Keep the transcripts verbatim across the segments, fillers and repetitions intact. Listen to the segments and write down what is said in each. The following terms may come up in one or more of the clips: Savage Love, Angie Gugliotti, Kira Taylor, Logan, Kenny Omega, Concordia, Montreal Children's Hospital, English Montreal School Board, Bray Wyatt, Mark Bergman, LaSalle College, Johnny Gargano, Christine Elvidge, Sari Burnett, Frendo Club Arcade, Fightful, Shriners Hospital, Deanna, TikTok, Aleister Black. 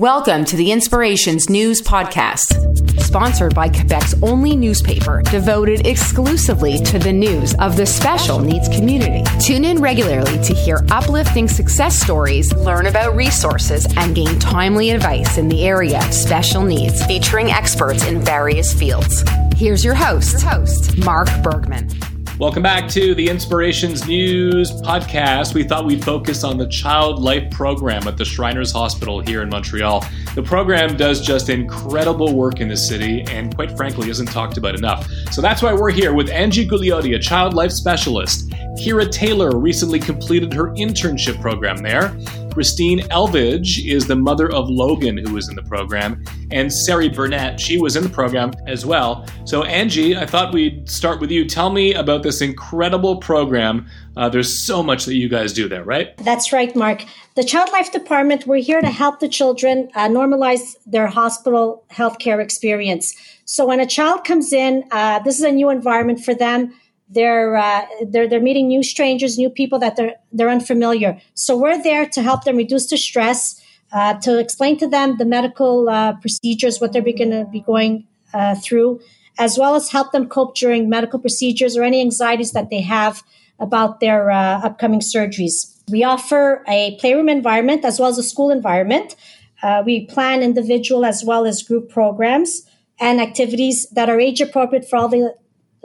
Welcome to the Inspirations News Podcast, sponsored by Quebec's only newspaper devoted exclusively to the news of the special needs community. Tune in regularly to hear uplifting success stories, learn about resources, and gain timely advice in the area of special needs, featuring experts in various fields. Here's your host, your host Mark Bergman. Welcome back to the Inspirations News Podcast. We thought we'd focus on the Child Life Program at the Shriners Hospital here in Montreal. The program does just incredible work in the city and, quite frankly, isn't talked about enough. So that's why we're here with Angie Gugliotti, a child life specialist. Kira Taylor recently completed her internship program there. Christine Elvidge is the mother of Logan, who is in the program, and Sari Burnett, she was in the program as well. So Angie, I thought we'd start with you. Tell me about this incredible program. Uh, there's so much that you guys do there, right? That's right, Mark. The Child Life Department, we're here to help the children uh, normalize their hospital healthcare experience. So when a child comes in, uh, this is a new environment for them. They're, uh, they're they're meeting new strangers, new people that they're they're unfamiliar. So we're there to help them reduce the stress, uh, to explain to them the medical uh, procedures, what they're going to be going uh, through, as well as help them cope during medical procedures or any anxieties that they have about their uh, upcoming surgeries. We offer a playroom environment as well as a school environment. Uh, we plan individual as well as group programs and activities that are age appropriate for all the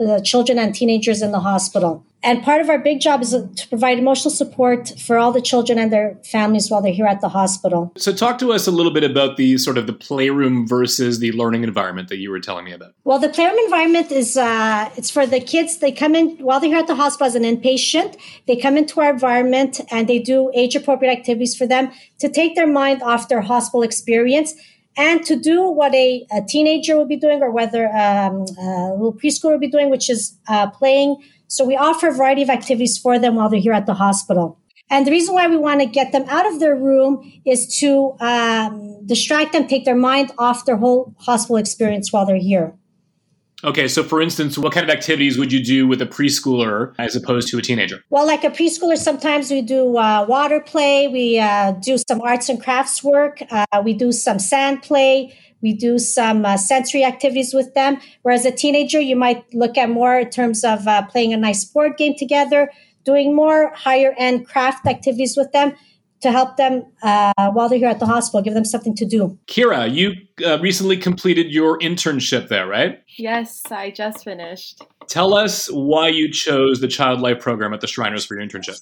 the children and teenagers in the hospital. And part of our big job is to provide emotional support for all the children and their families while they're here at the hospital. So talk to us a little bit about the sort of the playroom versus the learning environment that you were telling me about. Well, the playroom environment is uh, it's for the kids. They come in while they're here at the hospital as an inpatient. They come into our environment and they do age-appropriate activities for them to take their mind off their hospital experience and to do what a, a teenager would be doing or whether um, a little preschooler would be doing, which is uh, playing. So we offer a variety of activities for them while they're here at the hospital. And the reason why we want to get them out of their room is to um, distract them, take their mind off their whole hospital experience while they're here. Okay, so for instance, what kind of activities would you do with a preschooler as opposed to a teenager? Well, like a preschooler, sometimes we do uh, water play, we uh, do some arts and crafts work, uh, we do some sand play, we do some uh, sensory activities with them. Whereas a teenager, you might look at more in terms of uh, playing a nice board game together, doing more higher-end craft activities with them to help them uh, while they're here at the hospital, give them something to do. Kira, you uh, recently completed your internship there, right? Yes, I just finished. Tell us why you chose the Child Life Program at the Shriners for your internship.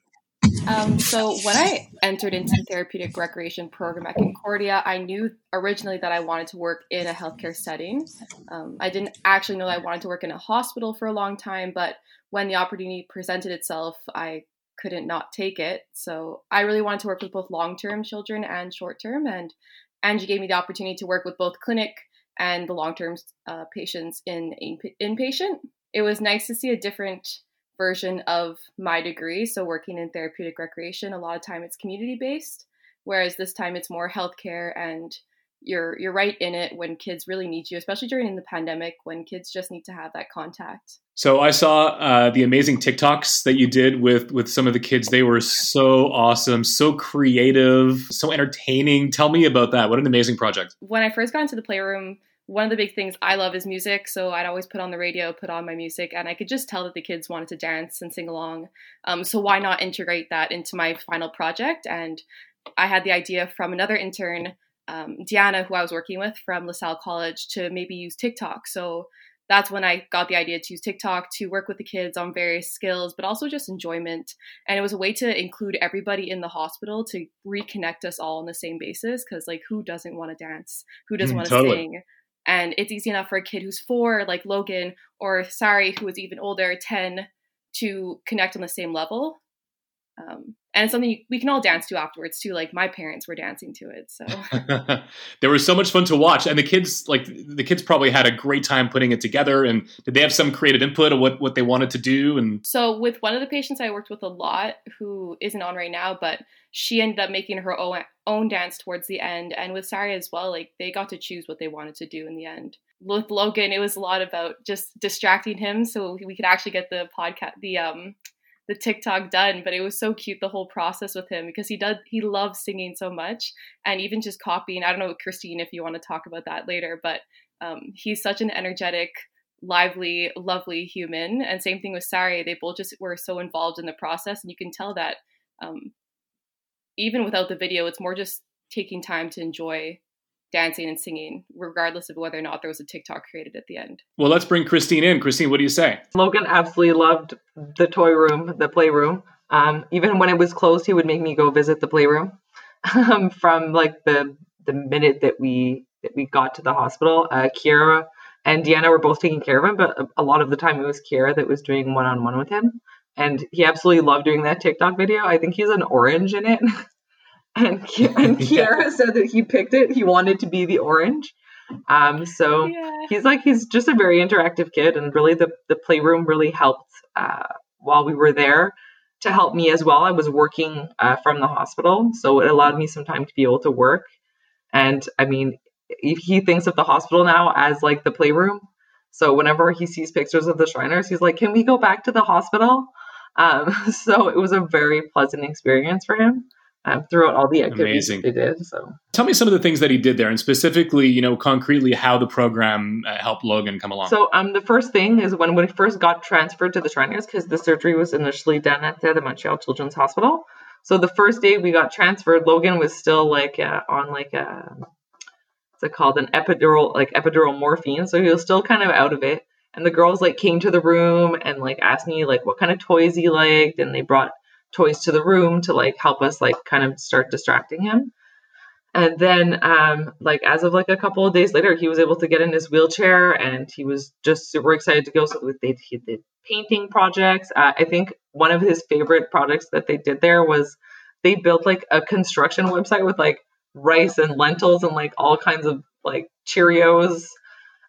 Um, so when I entered into the therapeutic recreation program at Concordia, I knew originally that I wanted to work in a healthcare setting. Um, I didn't actually know that I wanted to work in a hospital for a long time, but when the opportunity presented itself, I couldn't not take it. So I really wanted to work with both long-term children and short-term. And Angie gave me the opportunity to work with both clinic and the long-term uh, patients in inpatient. It was nice to see a different version of my degree. So working in therapeutic recreation, a lot of time it's community-based, whereas this time it's more healthcare and you're you're right in it when kids really need you, especially during the pandemic when kids just need to have that contact. So I saw uh, the amazing TikToks that you did with, with some of the kids. They were so awesome, so creative, so entertaining. Tell me about that. What an amazing project. When I first got into the playroom, one of the big things I love is music. So I'd always put on the radio, put on my music, and I could just tell that the kids wanted to dance and sing along. Um, so why not integrate that into my final project? And I had the idea from another intern, um, Deanna, who I was working with from LaSalle College, to maybe use TikTok. So that's when I got the idea to use TikTok to work with the kids on various skills, but also just enjoyment. And it was a way to include everybody in the hospital to reconnect us all on the same basis. Cause like, who doesn't want to dance? Who doesn't want to totally. sing? And it's easy enough for a kid who's four, like Logan, or Sari, who is even older, ten, to connect on the same level. Um, and it's something you, we can all dance to afterwards too. Like my parents were dancing to it. So there was so much fun to watch. And the kids, like the kids probably had a great time putting it together. And did they have some creative input of what, what they wanted to do? And so with one of the patients I worked with a lot, who isn't on right now, but she ended up making her own, own dance towards the end. And with Sari as well, like they got to choose what they wanted to do in the end. With Logan, it was a lot about just distracting him so we could actually get the podcast, the, um, the TikTok done, but it was so cute, the whole process with him, because he does, he loves singing so much, and even just copying. I don't know, Christine, if you want to talk about that later, but um, he's such an energetic, lively, lovely human. And same thing with Sari. They both just were so involved in the process. And you can tell that um, even without the video, it's more just taking time to enjoy dancing and singing, regardless of whether or not there was a TikTok created at the end. Well, let's bring Christine in. Christine, what do you say? Logan absolutely loved the toy room, the playroom. Um, even when it was closed, he would make me go visit the playroom um, from like the the minute that we that we got to the hospital. Uh, Kira and Deanna were both taking care of him, but a, a lot of the time it was Kira that was doing one-on-one with him. And he absolutely loved doing that TikTok video. I think he's an orange in it. And, and Kiara said that he picked it. He wanted to be the orange. Um, so yeah. he's like, he's just a very interactive kid. And really the, the playroom really helped uh, while we were there to help me as well. I was working uh, from the hospital. So it allowed me some time to be able to work. And I mean, he thinks of the hospital now as like the playroom. So whenever he sees pictures of the Shriners, he's like, can we go back to the hospital? Um, so it was a very pleasant experience for him. Um, throughout all the activities Amazing. They did. So, tell me some of the things that he did there, and specifically, you know, concretely, how the program uh, helped Logan come along. So, um, the first thing is when we first got transferred to the Shriners, because the surgery was initially done at the Montreal Children's Hospital. So, the first day we got transferred, Logan was still like uh, on like a what's it called, an epidural, like epidural morphine. So he was still kind of out of it. And the girls like came to the room and like asked me like what kind of toys he liked, and they brought toys to the room to like help us like kind of start distracting him. And then um like as of like a couple of days later, he was able to get in his wheelchair, and he was just super excited to go. So they, they did painting projects. uh, I think one of his favorite projects that they did there was they built like a construction website with like rice and lentils and like all kinds of like Cheerios,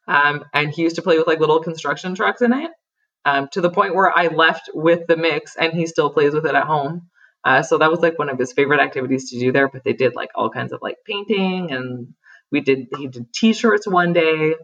um and he used to play with like little construction trucks in it. Um, to the point where I left with the mix and he still plays with it at home. Uh, so that was like one of his favorite activities to do there, but they did like all kinds of like painting, and we did, he did t-shirts one day.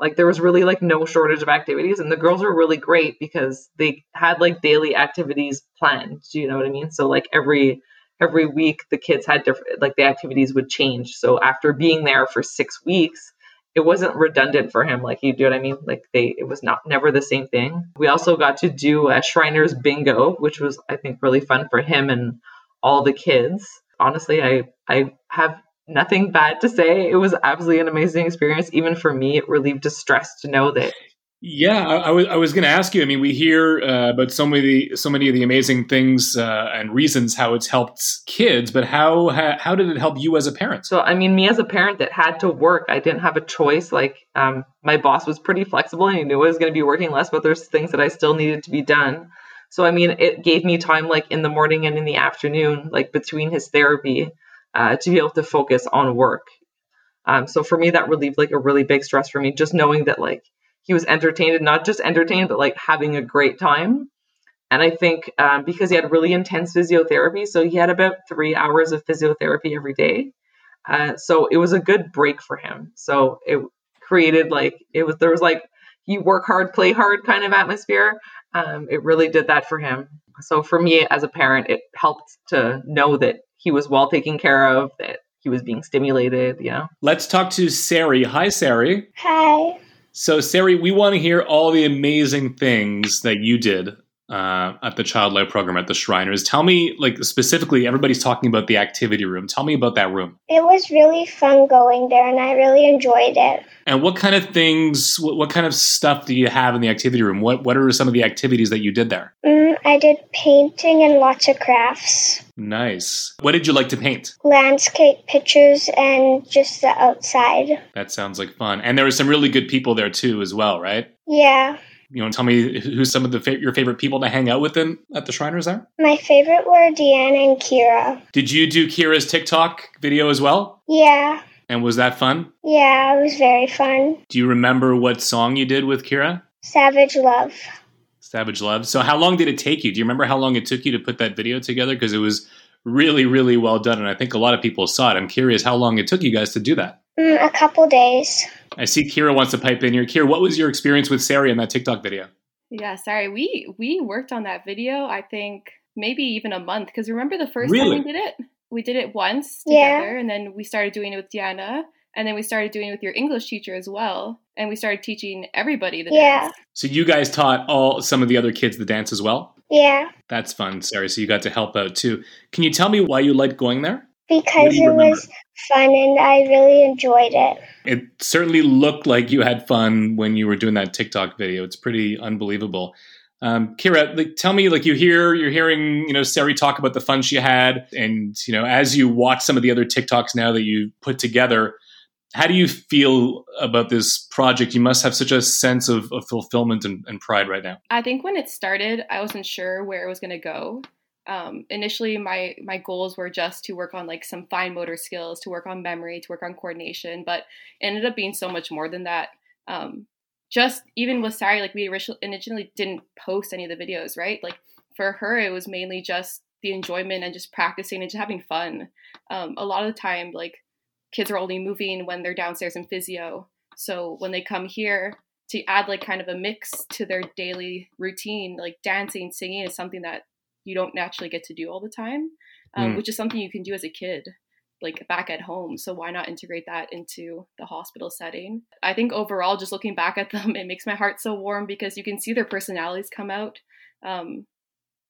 Like there was really like no shortage of activities, and the girls were really great because they had like daily activities planned. Do you know what I mean? So like every, every week the kids had different, like the activities would change. So after being there for six weeks, it wasn't redundant for him. Like, you do what I mean? Like they, it was not never the same thing. We also got to do a Shriners bingo, which was, I think, really fun for him and all the kids. Honestly, I, I have nothing bad to say. It was absolutely an amazing experience. Even for me, it relieved the stress to know that. Yeah, I, I was I was going to ask you. I mean, we hear uh, about so many so many of the amazing things uh, and reasons how it's helped kids, but how, how how did it help you as a parent? So, I mean, me as a parent that had to work, I didn't have a choice. Like, um, my boss was pretty flexible, and he knew I was going to be working less, but there's things that I still needed to be done. So, I mean, it gave me time, like in the morning and in the afternoon, like between his therapy, uh, to be able to focus on work. Um, so for me, that relieved like a really big stress for me, just knowing that like. He was entertained, and not just entertained, but like having a great time. And I think um, because he had really intense physiotherapy, so he had about three hours of physiotherapy every day. Uh, so it was a good break for him. So it created like, it was, there was like, you work hard, play hard kind of atmosphere. Um, it really did that for him. So for me as a parent, it helped to know that he was well taken care of, that he was being stimulated, you know. Let's talk to Sari. Hi, Sari. Hi. So, Sari, we want to hear all the amazing things that you did uh, at the Child Life program at the Shriners. Tell me, like, specifically, everybody's talking about the activity room. Tell me about that room. It was really fun going there, and I really enjoyed it. And what kind of things, what, what kind of stuff do you have in the activity room? What What are some of the activities that you did there? Mm, I did painting and lots of crafts. Nice. What did you like to paint? Landscape pictures and just the outside. That sounds like fun. And there were some really good people there too as well, right? Yeah. You want to tell me who some of the fa- your favorite people to hang out with in, at the Shriners are? My favorite were Deanna and Kira. Did you do Kira's TikTok video as well? Yeah. And was that fun? Yeah, it was very fun. Do you remember what song you did with Kira? Savage Love. Savage Love. So how long did it take you? Do you remember how long it took you to put that video together? Because it was really, really well done. And I think a lot of people saw it. I'm curious how long it took you guys to do that. Mm, a couple days. I see Kira wants to pipe in here. Kira, what was your experience with Sari in that TikTok video? Yeah, sorry. We we worked on that video, I think, maybe even a month. Because remember the first really? time we did it? We did it once together, yeah. and then we started doing it with Deanna. And then we started doing it with your English teacher as well. And we started teaching everybody the yeah. dance. So you guys taught all some of the other kids the dance as well? Yeah. That's fun, Sari. So you got to help out too. Can you tell me why you liked going there? Because it remember? was fun and I really enjoyed it. It certainly looked like you had fun when you were doing that TikTok video. It's pretty unbelievable. Um, Kira, like, tell me, like, you hear, you're hearing, you know, Sari talk about the fun she had. And, you know, as you watch some of the other TikToks now that you put together, how do you feel about this project? You must have such a sense of, of fulfillment and, and pride right now. I think when it started, I wasn't sure where it was going to go. Um, initially, my my goals were just to work on like some fine motor skills, to work on memory, to work on coordination, but it ended up being so much more than that. Um, just even with Sari, like we originally didn't post any of the videos, right? Like for her, it was mainly just the enjoyment and just practicing and just having fun. Um, a lot of the time, like kids are only moving when they're downstairs in physio. So when they come here, to add like kind of a mix to their daily routine, like dancing, singing is something that you don't naturally get to do all the time, um, mm. which is something you can do as a kid, like back at home. So why not integrate that into the hospital setting? I think overall, just looking back at them, it makes my heart so warm because you can see their personalities come out. Um,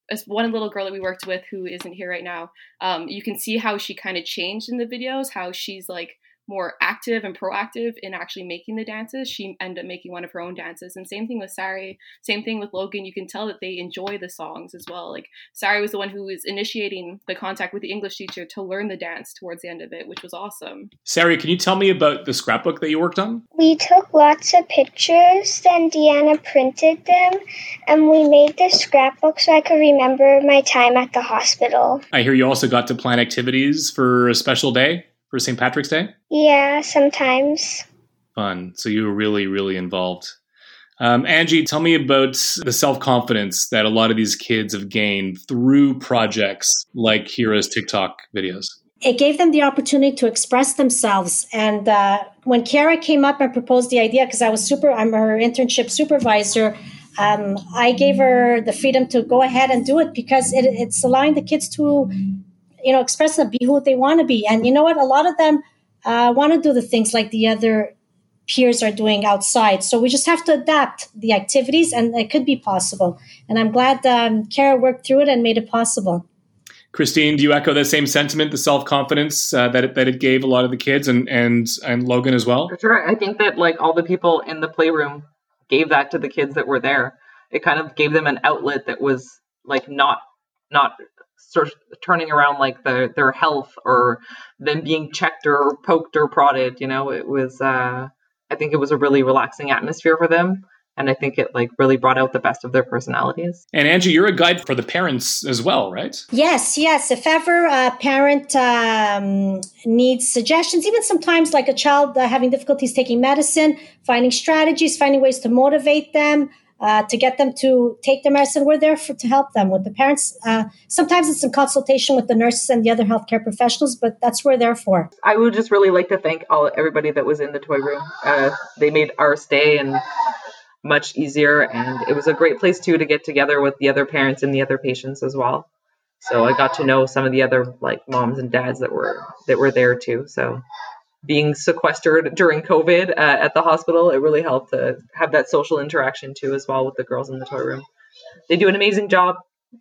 as one little girl that we worked with who isn't here right now, um, you can see how she kind of changed in the videos, how she's like more active and proactive in actually making the dances. She ended up making one of her own dances. And same thing with Sari, same thing with Logan. You can tell that they enjoy the songs as well. Like Sari was the one who was initiating the contact with the English teacher to learn the dance towards the end of it, which was awesome. Sari, can you tell me about the scrapbook that you worked on? We took lots of pictures, then Deanna printed them, and we made the scrapbook so I could remember my time at the hospital. I hear you also got to plan activities for a special day. For Saint Patrick's Day? Yeah, sometimes. Fun. So you were really, really involved. Um, Angie, tell me about the self-confidence that a lot of these kids have gained through projects like Kira's TikTok videos. It gave them the opportunity to express themselves. And uh, when Kira came up and proposed the idea, because I was super, I'm her internship supervisor, um, I gave her the freedom to go ahead and do it because it, it's allowing the kids to you know, express them, be who they want to be. And you know what? A lot of them uh, want to do the things like the other peers are doing outside. So we just have to adapt the activities and it could be possible. And I'm glad um, Kira worked through it and made it possible. Christine, do you echo that same sentiment, the self-confidence uh, that, it, that it gave a lot of the kids and, and, and Logan as well? For sure. I think that like all the people in the playroom gave that to the kids that were there. It kind of gave them an outlet that was like not, not, sort of turning around like the, their health or them being checked or poked or prodded, you know, it was, uh, I think it was a really relaxing atmosphere for them. And I think it like really brought out the best of their personalities. And Angie, you're a guide for the parents as well, right? Yes, yes. If ever a parent um, needs suggestions, even sometimes like a child uh, having difficulties taking medicine, finding strategies, finding ways to motivate them, Uh, to get them to take their medicine. We're there for, to help them with the parents. Uh, sometimes it's in consultation with the nurses and the other healthcare professionals, but that's what we're there for. I would just really like to thank all everybody that was in the toy room. Uh, they made our stay and much easier. And it was a great place, too, to get together with the other parents and the other patients as well. So I got to know some of the other like moms and dads that were that were there, too. So being sequestered during COVID uh, at the hospital, it really helped to have that social interaction too, as well with the girls in the toy room. They do an amazing job.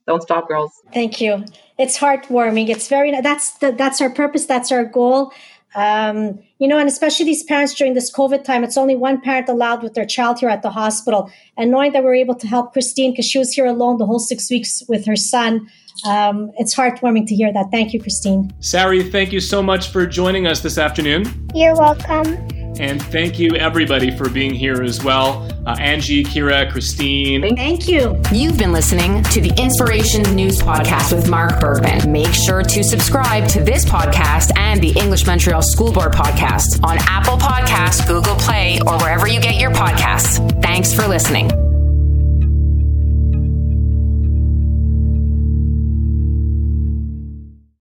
Don't stop, girls. Thank you. It's heartwarming. It's very, that's the, that's our purpose. That's our goal. Um, you know, and especially these parents during this COVID time, it's only one parent allowed with their child here at the hospital. And knowing that we're able to help Christine because she was here alone the whole six weeks with her son, Um, it's heartwarming to hear that. Thank you, Christine. Sari, thank you so much for joining us this afternoon. You're welcome. And thank you, everybody, for being here as well. Uh, Angie, Kira, Christine. Thank you. You've been listening to the Inspirations News Podcast with Mark Bergman. Make sure to subscribe to this podcast and the English Montreal School Board podcast on Apple Podcasts, Google Play, or wherever you get your podcasts. Thanks for listening.